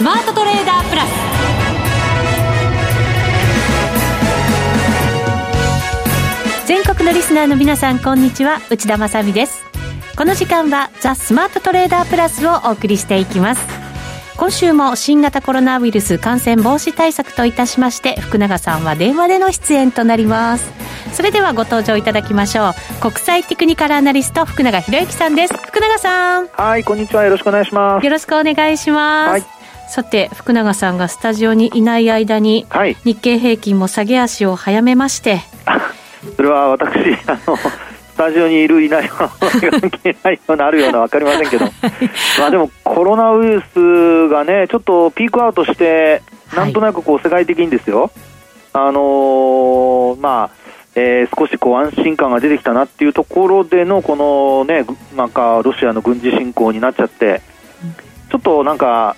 スマートトレーダープラス。全国のリスナーの皆さん、こんにちは、内田まさみです。この時間はザ・スマートトレーダープラスをお送りしていきます。今週も新型コロナウイルス感染防止対策といたしまして、福永さんは電話での出演となります。それではご登場いただきましょう。国際テクニカルアナリスト、福永博之さんです。福永さん、はい、こんにちは、よろしくお願いします。よろしくお願いします、はい。さて、福永さんがスタジオにいない間に、はい、日経平均も下げ足を早めまして、それは私スタジオにいるいないは関係ないようなあるような分かりませんけど、はい、まあでもコロナウイルスがね、ちょっとピークアウトしてなんとなくこう世界的にですよ、はい、まあ少しこう安心感が出てきたなっていうところでのこのね、なんかロシアの軍事侵攻になっちゃって、ちょっとなんか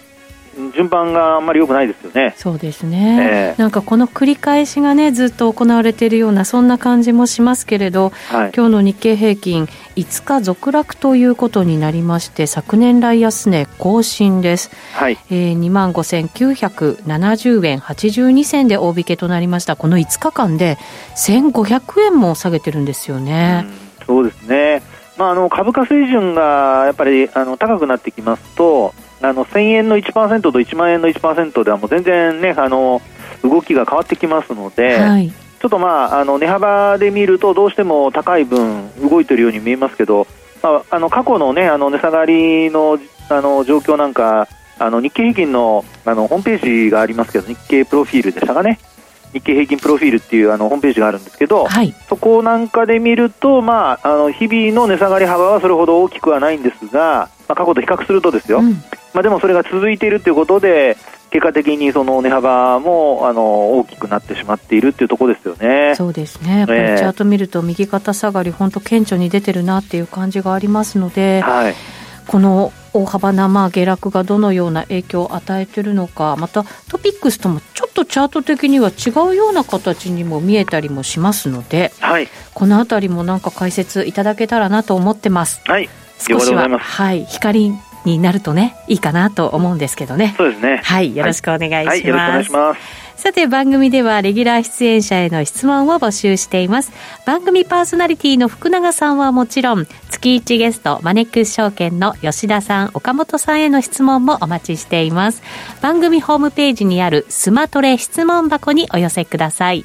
順番があんまり良くないですよね。そうですね、なんかこの繰り返しがね、ずっと行われているようなそんな感じもしますけれど、はい、今日の日経平均5日続落ということになりまして、昨年来安値更新です、はい。25,970 円82銭で大引けとなりました。この5日間で1500円も下げてるんですよね、うん、そうですね、まあ、株価水準がやっぱり高くなってきますと、1000円の 1% と1万円の 1% ではもう全然ね、動きが変わってきますので、はい、ちょっとまあ値幅で見るとどうしても高い分動いているように見えますけど、まあ、過去のね、値下がりの、状況なんか、日経平均の、ホームページがありますけど、日経プロフィールでしたかね、日経平均プロフィールっていうホームページがあるんですけど、はい、そこなんかで見ると、まあ、日々の値下がり幅はそれほど大きくはないんですが、まあ、過去と比較するとですよ、うん、まあ、でもそれが続いているということで、結果的にその値幅も大きくなってしまっているというところですよね。そうですね、このチャート見ると右肩下がり本当顕著に出てるなっていう感じがありますので、はい、この大幅なまあ下落がどのような影響を与えているのか、またトピックスともちょっとチャート的には違うような形にも見えたりもしますので、はい、このあたりもなんか解説いただけたらなと思ってます、はい、少しは、はい、光になるとね、いいかなと思うんですけどね。そうですね、はい、よろしくお願いします。さて、番組ではレギュラー出演者への質問を募集しています。番組パーソナリティの福永さんはもちろん、月1ゲストマネックス証券の吉田さん、岡本さんへの質問もお待ちしています。番組ホームページにあるスマトレ質問箱にお寄せください。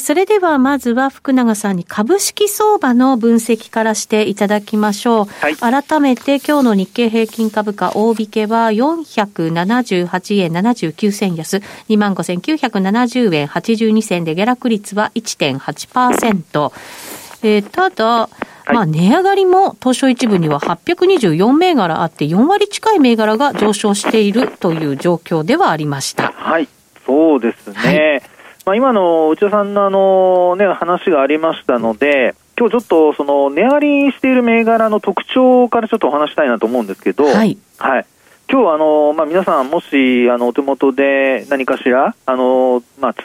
それではまずは福永さんに株式相場の分析からしていただきましょう、はい、改めて今日の日経平均株価大引けは478円79銭安 25,970 円82銭で下落率は 1.8%、ただまあ、値上がりも東証一部には824銘柄あって、4割近い銘柄が上昇しているという状況ではありました。はい、そうですね、はい。まあ、今の内田さんのね、話がありましたので、今日ちょっとその値上がりしている銘柄の特徴からちょっとお話したいなと思うんですけど、はい。はい。今日まあ、皆さんもしお手元で何かしらまあ、ツ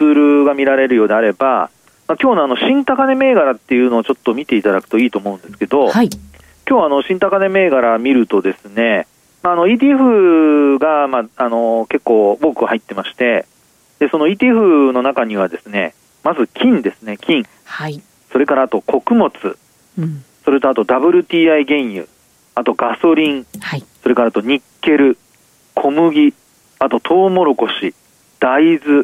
ールが見られるようであれば、まあ、今日の新高値銘柄っていうのをちょっと見ていただくといいと思うんですけど、はい。今日新高値銘柄見るとですね、まあ、ETF がまあ、結構多く入ってまして、でその ETF の中にはですね、まず金ですね、金、はい、それからあと穀物、うん、それとあと WTI 原油、あとガソリン、はい、それからあとニッケル、小麦、あとトウモロコシ、大豆、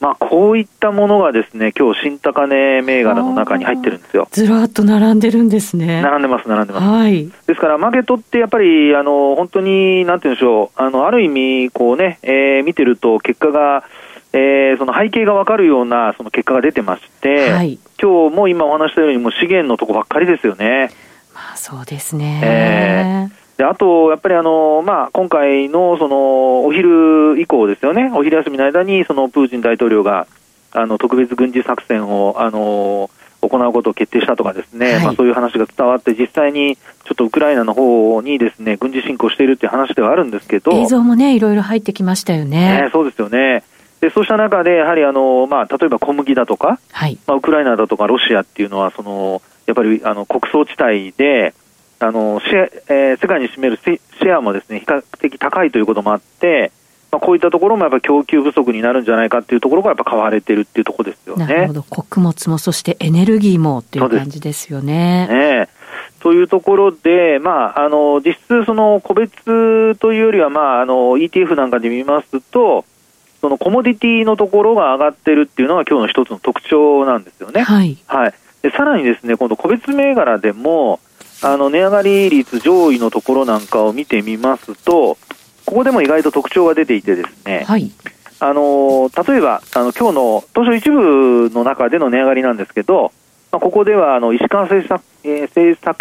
まあ、こういったものがですね、今日新高値銘柄の中に入ってるんですよ。ずらっと並んでるんですね。並んでます、はい、ですからマーケットってやっぱり本当になんて言うんでしょう、ある意味こうね、見てると結果がその背景が分かるようなその結果が出てまして、はい、今日も今お話したようにもう資源のとこばっかりですよね。まあ、そうですね、であとやっぱりまあ、今回のそのお昼以降ですよね、お昼休みの間にそのプーチン大統領が特別軍事作戦を行うことを決定したとかですね、はい、そういう話が伝わって実際にちょっとウクライナの方にですね軍事侵攻しているという話ではあるんですけど、映像もねいろいろ入ってきましたよ ね。そうですよね。でそうした中でやはり例えば小麦だとか、はいウクライナだとかロシアっていうのはやっぱり穀倉地帯で世界に占めるシェアもですね比較的高いということもあって、こういったところもやっぱり供給不足になるんじゃないかというところがやっぱ買われているというところですよね。なるほど。穀物もそしてエネルギーもという感じですよね。そうですね。というところで、実質個別というよりは、ETF なんかで見ますとそのコモディティのところが上がっているっていうのが今日の一つの特徴なんですよね。はいはい、でさらにですね今度個別銘柄でも値上がり率上位のところなんかを見てみますとここでも意外と特徴が出ていてですね、はい、例えば今日の東証一部の中での値上がりなんですけど、ここでは石川製作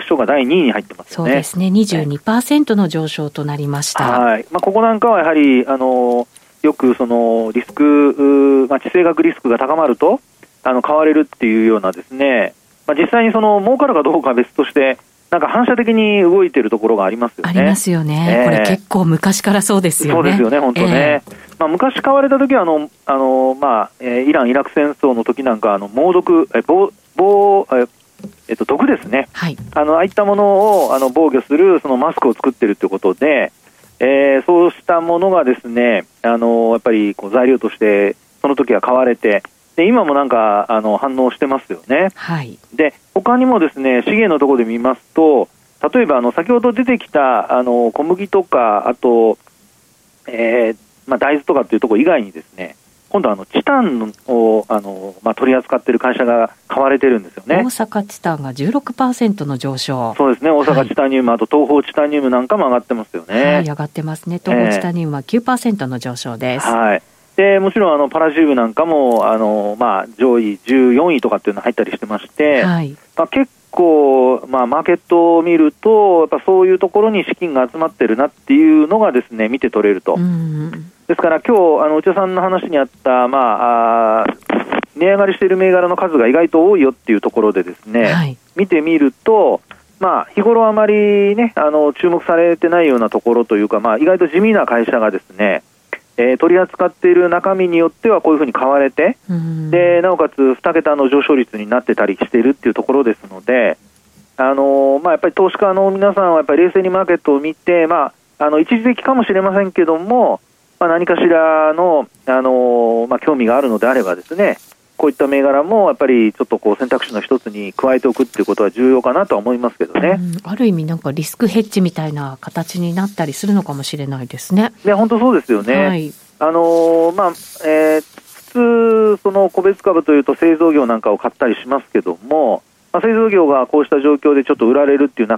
所が第2位に入ってますよね。そうですね 22% の上昇となりました。はい、ここなんかはやはりよくリスク、地政学リスクが高まると買われるっていうようなですね、実際に儲かるかどうかは別としてなんか反射的に動いているところがありますよね。ありますよね。これ結構昔からそうですよね。そうですよね本当ね。昔買われた時はイラン・イラク戦争の時なんか猛毒毒ですね、はい、ああいったものを防御するマスクを作っているということで、そうしたものがですねやっぱり材料としてその時は買われてで今もなんか反応してますよね。はい、で他にもですね資源のところで見ますと例えば先ほど出てきた小麦とかあと、大豆とかっていうところ以外にですね今度はチタンを取り扱っている会社が買われてるんですよね。大阪チタンが 16% の上昇。そうですね大阪チタニウム、はい、あと東方チタニウムなんかも上がってますよね。はい、上がってますね。東方チタニウムは 9% の上昇です。はいでもちろんパラジウムなんかも上位14位とかっていうの入ったりしてまして、はい結構、マーケットを見るとやっぱそういうところに資金が集まってるなっていうのがですね見て取れると。うんですから今日内田さんの話にあった、値上がりしている銘柄の数が意外と多いよっていうところでですね、はい、見てみると日頃あまりね注目されてないようなところというか、意外と地味な会社がですね取り扱っている中身によってはこういうふうに買われてでなおかつ2桁の上昇率になってたりしているっていうところですのでやっぱり投資家の皆さんはやっぱり冷静にマーケットを見て、一時的かもしれませんけども、何かしらの、興味があるのであればですねこういった銘柄もやっぱりちょっと選択肢の一つに加えておくっていうことは重要かなとは思いますけどね。ある意味なんかリスクヘッジみたいな形になったりするのかもしれないですね。で本当そうですよね。はい、普通個別株というと製造業なんかを買ったりしますけども、製造業がこうした状況でちょっと売られるっていう流れ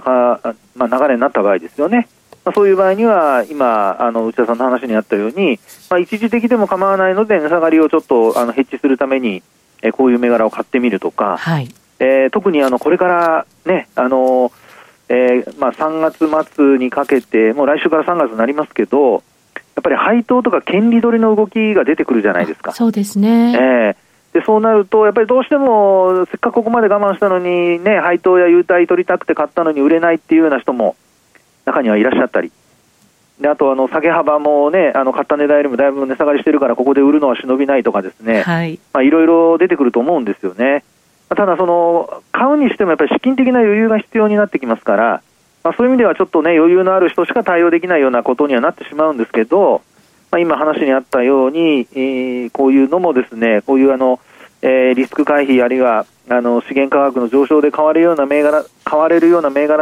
になった場合ですよね。そういう場合には今内田さんの話にあったように、一時的でも構わないので値下がりをちょっとヘッジするためにこういう銘柄を買ってみるとか、はい特にこれからね3月末にかけてもう来週から3月になりますけどやっぱり配当とか権利取りの動きが出てくるじゃないですか。そうですね、でそうなるとやっぱりどうしてもせっかくここまで我慢したのにね配当や優待取りたくて買ったのに売れないっていうような人も中にはいらっしゃったりであと下げ幅もね買った値段よりもだいぶ値下がりしてるからここで売るのは忍びないとかですね、はいろいろ出てくると思うんですよね。ただ買うにしてもやっぱり資金的な余裕が必要になってきますから、そういう意味ではちょっとね余裕のある人しか対応できないようなことにはなってしまうんですけど、今話にあったように、こういうのもですねこういうリスク回避あるいは資源価格の上昇で買われるような銘柄っ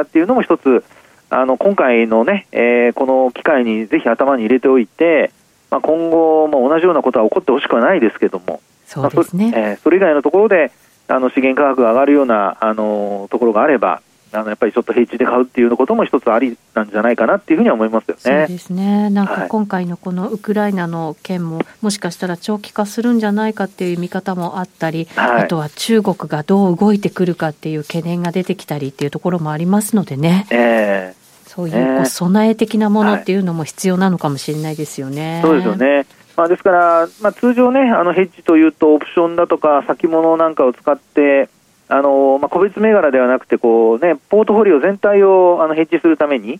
ていうのも一つ今回のね、この機会にぜひ頭に入れておいて、今後も同じようなことは起こってほしくはないですけども、そうですね。それ以外のところで資源価格が上がるようなところがあればやっぱりちょっと平地で買うっていうことも一つありなんじゃないかなっていうふうには思いますよね。そうですね。なんか今回のこのウクライナの件も、もしかしたら長期化するんじゃないかっていう見方もあったり、はい、あとは中国がどう動いてくるかっていう懸念が出てきたりっていうところもありますのでね。そういう備え的なものっていうのも必要なのかもしれないですよね。そうですよね。ですから、通常ね、ヘッジというとオプションだとか先物なんかを使って個別銘柄ではなくてこう、ね、ポートフォリオ全体をヘッジするために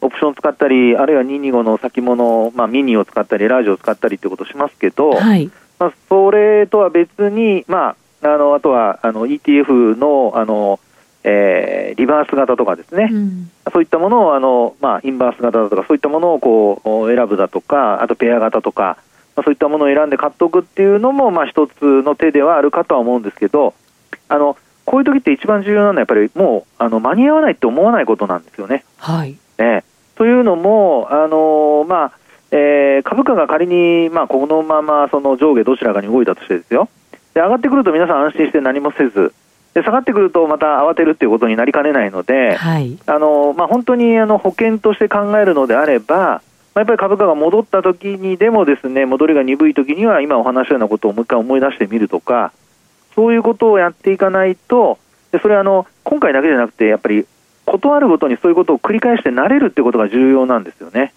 オプションを使ったり、あるいは225の先物、ミニを使ったりラージを使ったりということをしますけど、はい、それとは別に、あとはETF の、リバース型とかですね、そういったものをインバース型だとかそういったものをこう選ぶだとか、あとペア型とか、そういったものを選んで買っておくっていうのも、一つの手ではあるかとは思うんですけど、こういう時って一番重要なのはやっぱりもう間に合わないって思わないことなんですよね。はい、というのも株価が仮に、このままその上下どちらかに動いたとしてですよ、で上がってくると皆さん安心して何もせずで、下がってくるとまた慌てるということになりかねないので、はい、本当に保険として考えるのであれば、やっぱり株価が戻った時にでもですね、戻りが鈍い時には今お話したようなことをもう一回思い出してみるとか、そういうことをやっていかないと、でそれは今回だけじゃなくてやっぱりことあるごとにそういうことを繰り返して慣れるってことが重要なんですよね。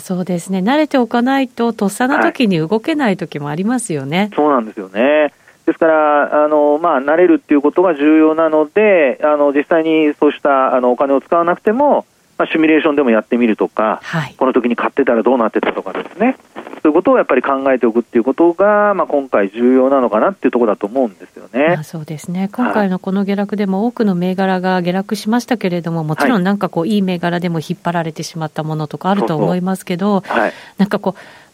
そうですね、慣れておかないととっさの時に動けない時もありますよね。はい、そうなんですよね。ですから慣れるっていうことが重要なので、実際にそうしたお金を使わなくても、シミュレーションでもやってみるとか、はい、この時に買ってたらどうなってたとかですね、そういうことをやっぱり考えておくっていうことが、今回重要なのかなっていうところだと思うんですよね。そうですね。今回のこの下落でも多くの銘柄が下落しましたけれども、もちろんいい銘柄でも引っ張られてしまったものとかあると思いますけど、はい、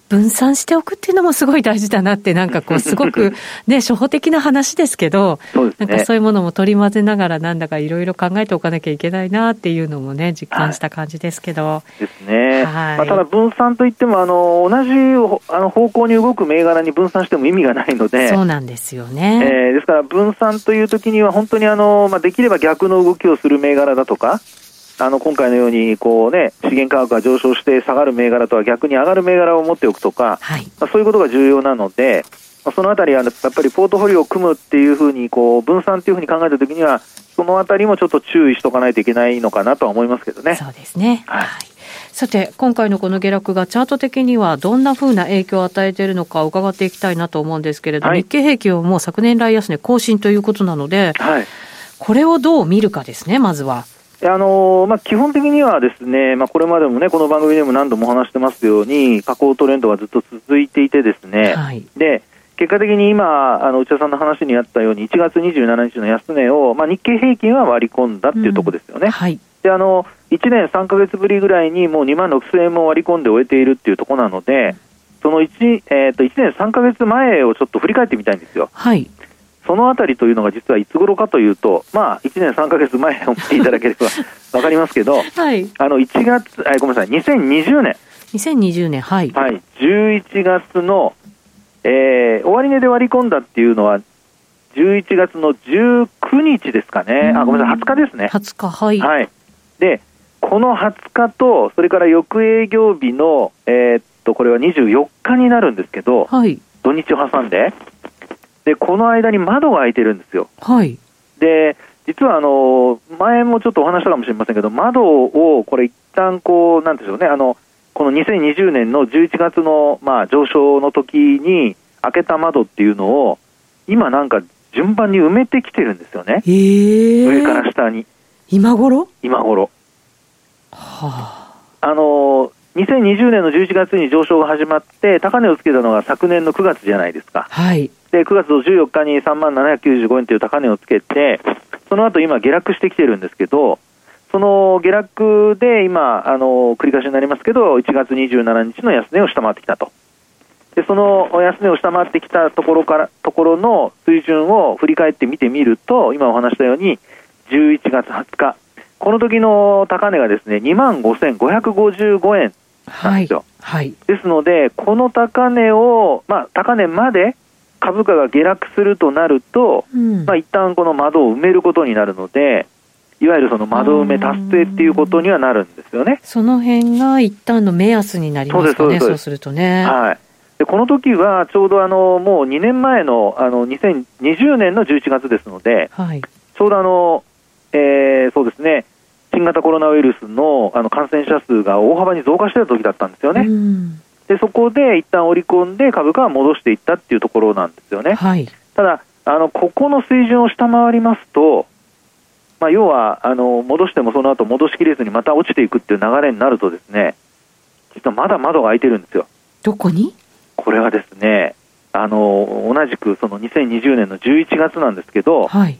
分散しておくっていうのもすごい大事だなってすごくね初歩的な話ですけど、そうですね、そういうものも取り混ぜながらなんだかいろいろ考えておかなきゃいけないなっていうのもね実感した感じですけど、はい、ですね。はい、ただ分散といっても同じ方向に動く銘柄に分散しても意味がないので、そうなんですよね。ですから分散という時には本当にできれば逆の動きをする銘柄だとか、今回のように資源価格が上昇して下がる銘柄とは逆に上がる銘柄を持っておくとか、はい、そういうことが重要なので、そのあたりはやっぱりポートフォリオを組むっていうふうに分散っていうふうに考えたときには、そのあたりもちょっと注意しておかないといけないのかなとは思いますけどね。そうですね。はい、さて今回のこの下落がチャート的にはどんなふうな影響を与えているのか伺っていきたいなと思うんですけれど、はい、日経平均はもう昨年来安値更新ということなので、はい、これをどう見るかですね。まずは基本的にはですね、これまでもねこの番組でも何度もお話してますように下降トレンドがずっと続いていてですね、はい、で結果的に今内田さんの話にあったように1月27日の安値を、日経平均は割り込んだっていうところですよね。はい、で1年3ヶ月ぶりぐらいにもう2万6000円も割り込んで終えているっていうところなので、その 1年3ヶ月前をちょっと振り返ってみたいんですよ。はい、そのあたりというのが実はいつ頃かというと、1年3ヶ月前を見ていただければ分かりますけど、はい、2020年、はいはい、11月の、終値で割り込んだっていうのは11月の19日ですかね。20日ですね。20日、はい、はい、でこの20日とそれから翌営業日の、これは24日になるんですけど、はい、土日を挟んでこの間に窓が開いてるんですよ。はい、で実は前もちょっとお話したかもしれませんけど、窓をこれ一旦なんでしょうね、この2020年の11月の、上昇の時に開けた窓っていうのを今順番に埋めてきてるんですよね。上から下に今頃、はあ、2020年の11月に上昇が始まって高値をつけたのが昨年の9月じゃないですか。はい、で9月の14日に 3795 円という高値をつけて、その後今下落してきてるんですけど、その下落で今繰り返しになりますけど1月27日の安値を下回ってきたと。でその安値を下回ってきたところの水準を振り返って見てみると、今お話したように11月20日この時の高値がですね 25,555 円なんですよ。はいはい、ですのでこの高値を、高値まで株価が下落するとなると、一旦この窓を埋めることになるので、いわゆるその窓埋め達成っていうことにはなるんですよね。その辺が一旦の目安になりますかね。そうするとね、はい、でこの時はちょうどもう2年前の2020年の11月ですので、はい、ちょうどそうですね、新型コロナウイルスの感染者数が大幅に増加していた時だったんですよね。でそこで一旦織り込んで株価は戻していったっていうところなんですよね、はい、ただここの水準を下回りますと、まあ、要は戻してもその後戻しきれずにまた落ちていくっていう流れになるとですね、実はまだ窓が開いてるんですよ。どこに？これはですね同じくその2020年の11月なんですけど、はい、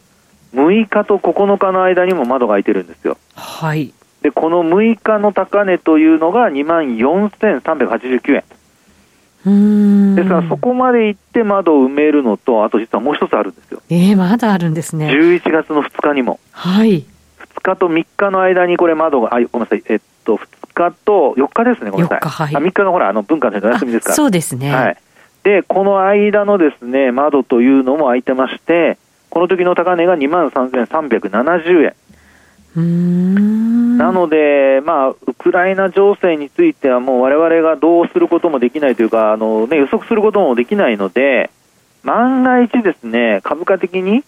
6日と9日の間にも窓が開いてるんですよ。はい。でこの6日の高値というのが 24,389 円ですから、そこまで行って窓を埋めるのと、あと実はもう一つあるんですよ。まだあるんですね。11月の2日にも、はい、2日と3日の間にこれ窓がごめんなさい、2日と4日ですね、ごめんなさい、4日、はい、3日がほら文化の日の休みですから、そうですね、はい、でこの間のですね窓というのも開いてまして、この時の高値が 23,370 円。なので、まあ、ウクライナ情勢についてはもう我々がどうすることもできないというか予測することもできないので、万が一ですね株価的にい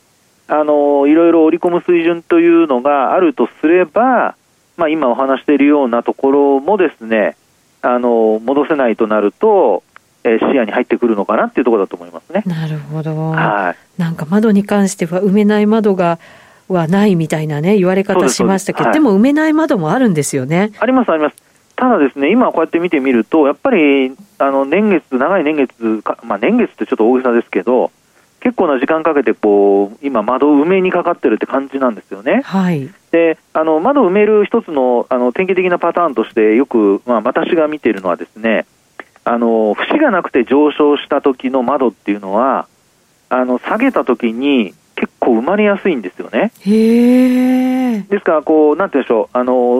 ろいろ織り込む水準というのがあるとすれば、まあ、今お話しているようなところもですね戻せないとなると視野に入ってくるのかなっていうところだと思いますね。なるほど、はい、なんか窓に関しては埋めない窓がはないみたいなね言われ方しましたけど、 でも埋めない窓もあるんですよね。ありますあります。ただですね今こうやって見てみるとやっぱり年月ってちょっと大げさですけど、結構な時間かけて今窓埋めにかかってるって感じなんですよね、はい、で窓埋める一つの、典型的なパターンとしてよく、まあ、私が見ているのはですね節がなくて上昇した時の窓っていうのは下げた時に結構埋まりやすいんですよね。へー。ですからなんて言うんでしょ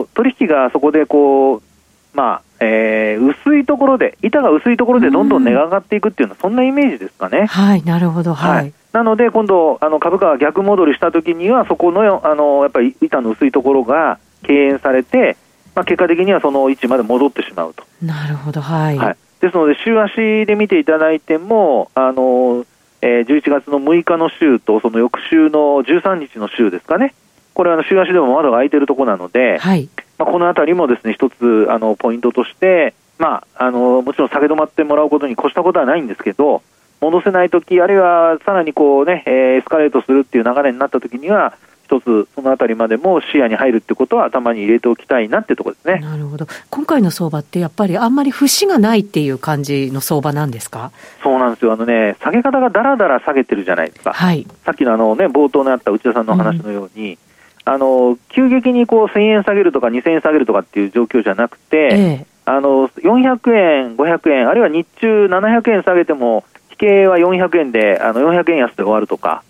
う取引がそこで薄いところで板が薄いところでどんどん値が上がっていくっていうのはそんなイメージですかね。はい、なるほど、はいはい、なので今度株価が逆戻りした時にはそこの、やっぱり板の薄いところが敬遠されて、まあ、結果的にはその位置まで戻ってしまうと。なるほど、はい、はい、ですので週足で見ていただいても11月の6日の週とその翌週の13日の週ですかね、これは週足でも窓が開いているところなので、はい、まあ、このあたりもですね一つポイントとして、まあ、もちろん下げ止まってもらうことに越したことはないんですけど、戻せないときあるいはさらにエスカレートするっていう流れになったときには一つそのあたりまでも視野に入るってことは頭に入れておきたいなってところですね。なるほど。今回の相場ってやっぱりあんまり節がないっていう感じの相場なんですか？そうなんですよ。下げ方がだらだら下げてるじゃないですか、はい、さっきの冒頭にあった内田さんの話のように、うん、急激に1000円下げるとか2000円下げるとかっていう状況じゃなくて、400円500円あるいは日中700円下げても引けは400円で400円安で終わるとか、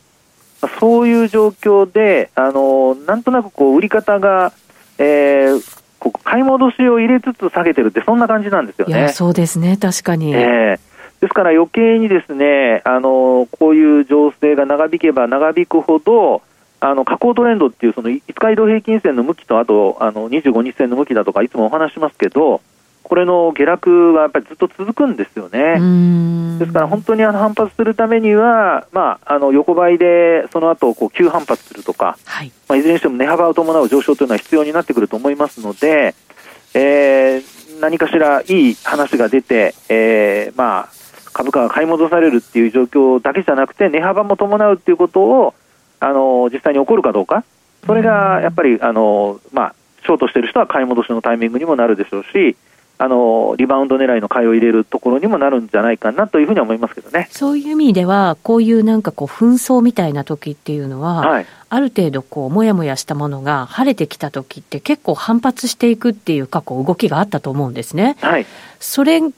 そういう状況でなんとなく売り方が、買い戻しを入れつつ下げてるってそんな感じなんですよね。いやそうですね、確かに、ですから余計にですねこういう情勢が長引けば長引くほど下降トレンドっていうその5日移動平均線の向きとあと25日線の向きだとかいつもお話しますけど、これの下落はやっぱりずっと続くんですよね。ですから本当に反発するためには、まあ、横ばいでその後急反発するとか、はい、まあ、いずれにしても値幅を伴う上昇というのは必要になってくると思いますので、何かしらいい話が出て、まあ、株価が買い戻されるっていう状況だけじゃなくて値幅も伴うっていうことを実際に起こるかどうか、それがやっぱりまあ、ショートしている人は買い戻しのタイミングにもなるでしょうし、リバウンド狙いの買いを入れるところにもなるんじゃないかなというふうに思いますけどね。そういう意味ではこういうなんか紛争みたいな時っていうのは、はい、ある程度もやもやしたものが晴れてきた時って結構反発していくっていう過去動きがあったと思うんですね、はい、それに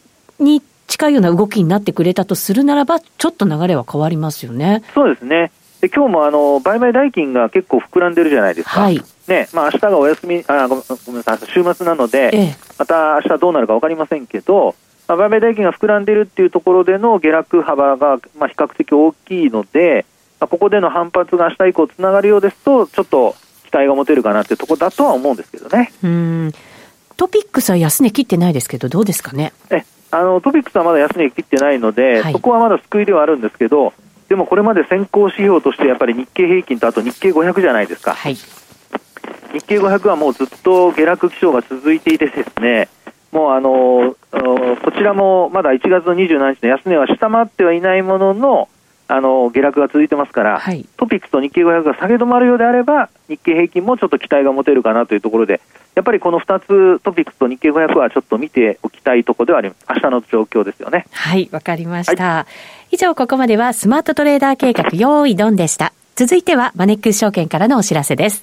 近いような動きになってくれたとするならばちょっと流れは変わりますよね。そうですね。で今日も売買代金が結構膨らんでるじゃないですか、はい、ね、まあ、明日がお休みごめんなさい週末なので、また明日どうなるか分かりませんけど、まあ、売買代金が膨らんでるっていうところでの下落幅が、まあ、比較的大きいので、まあ、ここでの反発が明日以降つながるようですとちょっと期待が持てるかなっていうところだとは思うんですけどね。トピックスは安値切ってないですけどどうですかね。トピックスはまだ安値切ってないので、はい、そこはまだ救いではあるんですけど、でもこれまで先行指標としてやっぱり日経平均とあと日経500じゃないですか、はい、日経500はもうずっと下落気象が続いていてですね、もうこちらもまだ1月の27日の安値は下回ってはいないものの、下落が続いてますから、はい、トピックスと日経500が下げ止まるようであれば日経平均もちょっと期待が持てるかなというところで、やっぱりこの2つ、トピックスと日経500はちょっと見ておきたいところではあります。明日の状況ですよね。はい、わかりました、はい、以上ここまではスマートトレーダー計画用意ドンでした。続いてはマネックス証券からのお知らせです。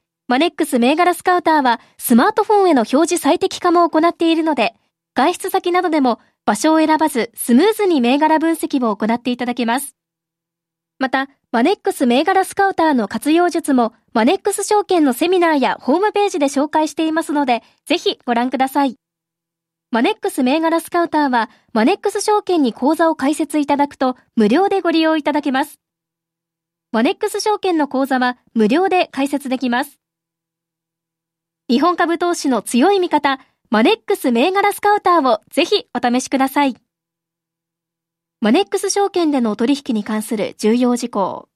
マネックス銘柄スカウターはスマートフォンへの表示最適化も行っているので、外出先などでも場所を選ばずスムーズに銘柄分析を行っていただけます。また、マネックス銘柄スカウターの活用術もマネックス証券のセミナーやホームページで紹介していますので、ぜひご覧ください。マネックス銘柄スカウターはマネックス証券に口座を開設いただくと無料でご利用いただけます。マネックス証券の口座は無料で開設できます。日本株投資の強い味方、マネックス銘柄スカウターをぜひお試しください。マネックス証券でのお取引に関する重要事項。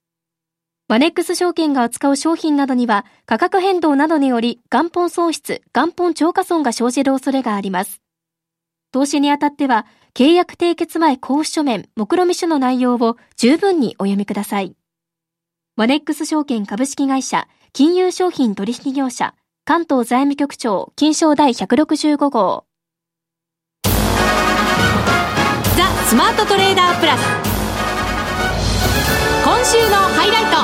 マネックス証券が扱う商品などには価格変動などにより元本損失、元本超過損が生じる恐れがあります。投資にあたっては契約締結前交付書面、目論見書の内容を十分にお読みください。マネックス証券株式会社、金融商品取引業者、関東財務局長、金商第165号。ザ・スマートトレーダープラス、今週のハイライト。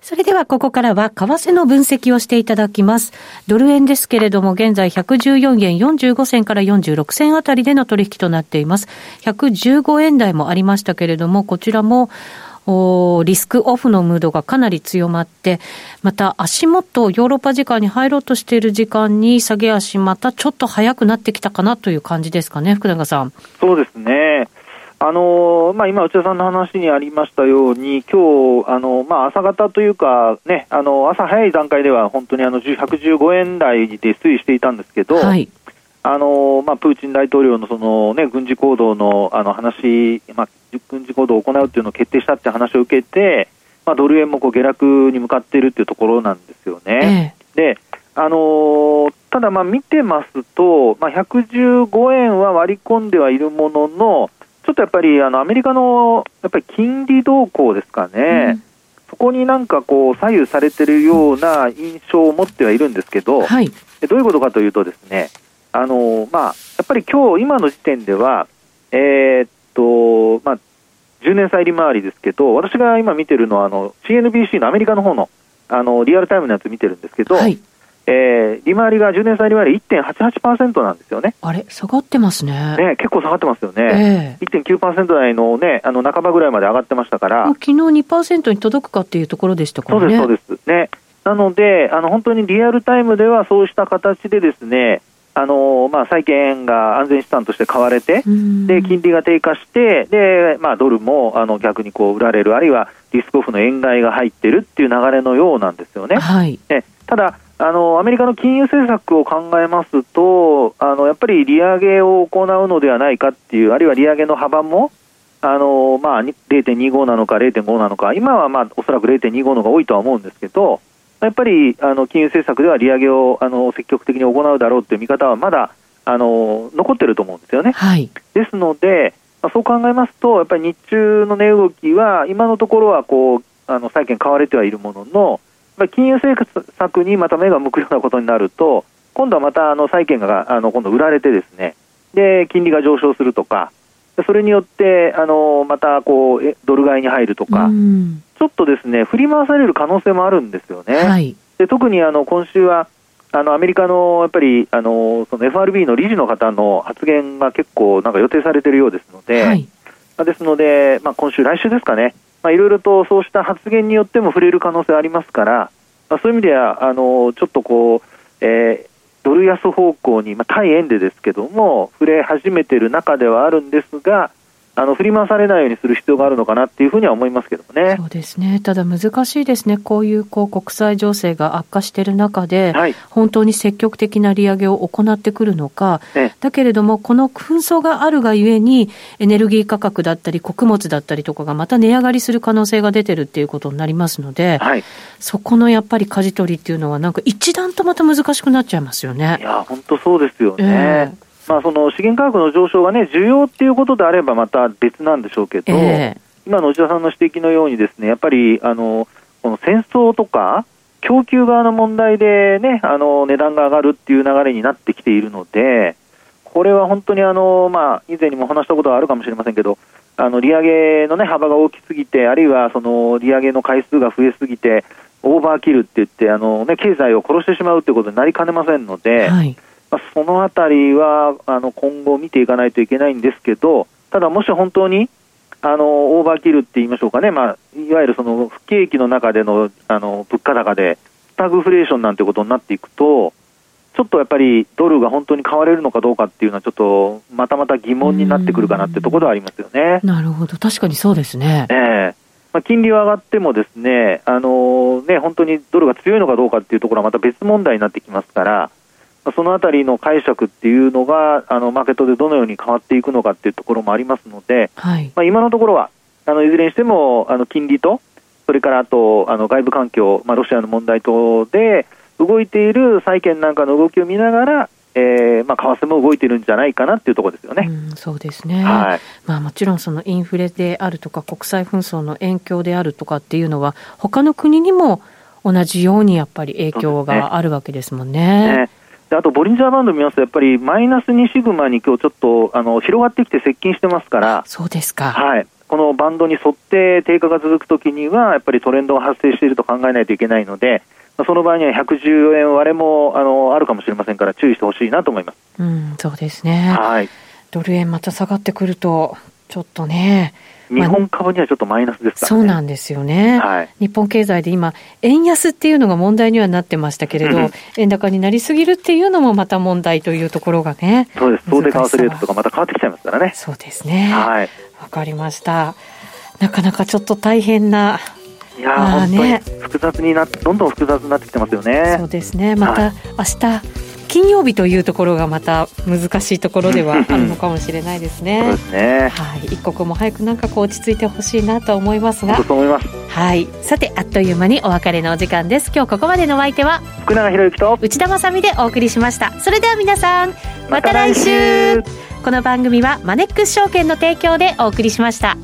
それではここからは為替の分析をしていただきます。ドル円ですけれども、現在114円45銭から46銭あたりでの取引となっています。115円台もありましたけれども、こちらもリスクオフのムードがかなり強まって、また足元ヨーロッパ時間に入ろうとしている時間に下げ足、またちょっと早くなってきたかなという感じですかね、福永さん。そうですね、今内田さんの話にありましたように、今日朝方というか、ね、朝早い段階では本当に115円台で推移していたんですけど、はい、プーチン大統領の軍事行動の話、軍事行動を行うというのを決定したって話を受けて、ドル円もこう下落に向かっているというところなんですよね。で、ただ見てますと、115円は割り込んではいるものの、ちょっとやっぱりアメリカのやっぱり金利動向ですかね、うん、そこになんかこう左右されているような印象を持ってはいるんですけど、はい、どういうことかというとですね、やっぱり今の時点では、10年債利回りですけど、私が今見てるのはCNBC のアメリカの方のリアルタイムのやつ見てるんですけど、はい、利回りが10年債利回り 1.88% なんですよね。あれ、下がってます ね、結構下がってますよね、1.9% 台のね、半ばぐらいまで上がってましたから、昨日 2% に届くかっていうところでしたからね。そうです、そうです、ね、なので本当にリアルタイムではそうした形でですね、債券が安全資産として買われて、で金利が低下して、で、ドルも逆にこう売られる、あるいはリスクオフの円買いが入ってるっていう流れのようなんですよね、はい、ただアメリカの金融政策を考えますと、やっぱり利上げを行うのではないかっていう、あるいは利上げの幅も0.25 なのか 0.5 なのか、今はおそらく 0.25 のが多いとは思うんですけど、やっぱり金融政策では利上げを積極的に行うだろうという見方はまだ残っていると思うんですよね、はい、ですので、そう考えますとやっぱり日中の値動きは今のところはこう債券買われてはいるものの、やっぱり金融政策にまた目が向くようなことになると、今度はまた債券が今度売られてですね、で金利が上昇するとか、それによってまたこうドル買いに入るとか、うん、ちょっとですね振り回される可能性もあるんですよね、はい、で特に今週はアメリカのやっぱりその FRB の理事の方の発言が結構なんか予定されているようですので、はい、ですので、今週来週ですかね、いろいろとそうした発言によっても触れる可能性ありますから、そういう意味ではちょっとこう、ドル安方向に、対円でですけども触れ始めている中ではあるんですが、振り回されないようにする必要があるのかなっていうふうには思いますけどね。そうですね。ただ難しいですね。こう国際情勢が悪化している中で、はい、本当に積極的な利上げを行ってくるのか、ね、だけれどもこの紛争があるがゆえにエネルギー価格だったり穀物だったりとかがまた値上がりする可能性が出てるっていうことになりますので、はい、そこのやっぱり舵取りっていうのはなんか一段とまた難しくなっちゃいますよね。いや本当そうですよね、その資源価格の上昇が、ね、重要ということであればまた別なんでしょうけど、今の内田さんの指摘のようにですね、やっぱりこの戦争とか供給側の問題で、ね、値段が上がるっていう流れになってきているので、これは本当に以前にも話したことがあるかもしれませんけど、利上げの、ね、幅が大きすぎて、あるいはその利上げの回数が増えすぎてオーバーキルって言って経済を殺してしまうということになりかねませんので、はい、そのあたりは今後見ていかないといけないんですけど、ただもし本当にオーバーキルって言いましょうかね、いわゆるその不景気の中での物価高でスタグフレーションなんてことになっていくと、ちょっとやっぱりドルが本当に買われるのかどうかっていうのはちょっとまたまた疑問になってくるかなってところはありますよね。なるほど、確かにそうですね。金利は上がってもですね、本当にドルが強いのかどうかっていうところはまた別問題になってきますから、そのあたりの解釈っていうのがマーケットでどのように変わっていくのかっていうところもありますので、はい、今のところはいずれにしても金利と、それからあと外部環境、ロシアの問題等で動いている債券なんかの動きを見ながら、為替も動いているんじゃないかなっていうところですよね。そうですね、はい、もちろんそのインフレであるとか国際紛争の影響であるとかっていうのは他の国にも同じようにやっぱり影響があるわけですもんね。あとボリンジャーバンド見ますと、やっぱりマイナス2シグマに今日ちょっと広がってきて接近してますから。そうですか。はい、このバンドに沿って低下が続くときにはやっぱりトレンドが発生していると考えないといけないので、その場合には110円割れもあるかもしれませんから注意してほしいなと思います。そうですね。はい、ドル円また下がってくるとちょっとね、日本株にはちょっとマイナスですからね。そうなんですよね。はい、日本経済で今円安っていうのが問題にはなってましたけれど、円高になりすぎるっていうのもまた問題というところがね。そうです。総出為替レートとかまた変わってきちゃいますからね。そうですね。はい。わかりました。なかなかちょっと大変な。いや、本当に複雑にどんどん複雑になってきてますよね。そうですね。また明日、金曜日というところがまた難しいところではあるのかもしれないですね。そうですね。はい、一刻も早くなんか落ち着いてほしいなと思いますが。そう思います。はい。さて、あっという間にお別れのお時間です。今日ここまでのお相手は福永博之と内田まさみでお送りしました。それでは皆さん、また来週。この番組はマネックス証券の提供でお送りしました。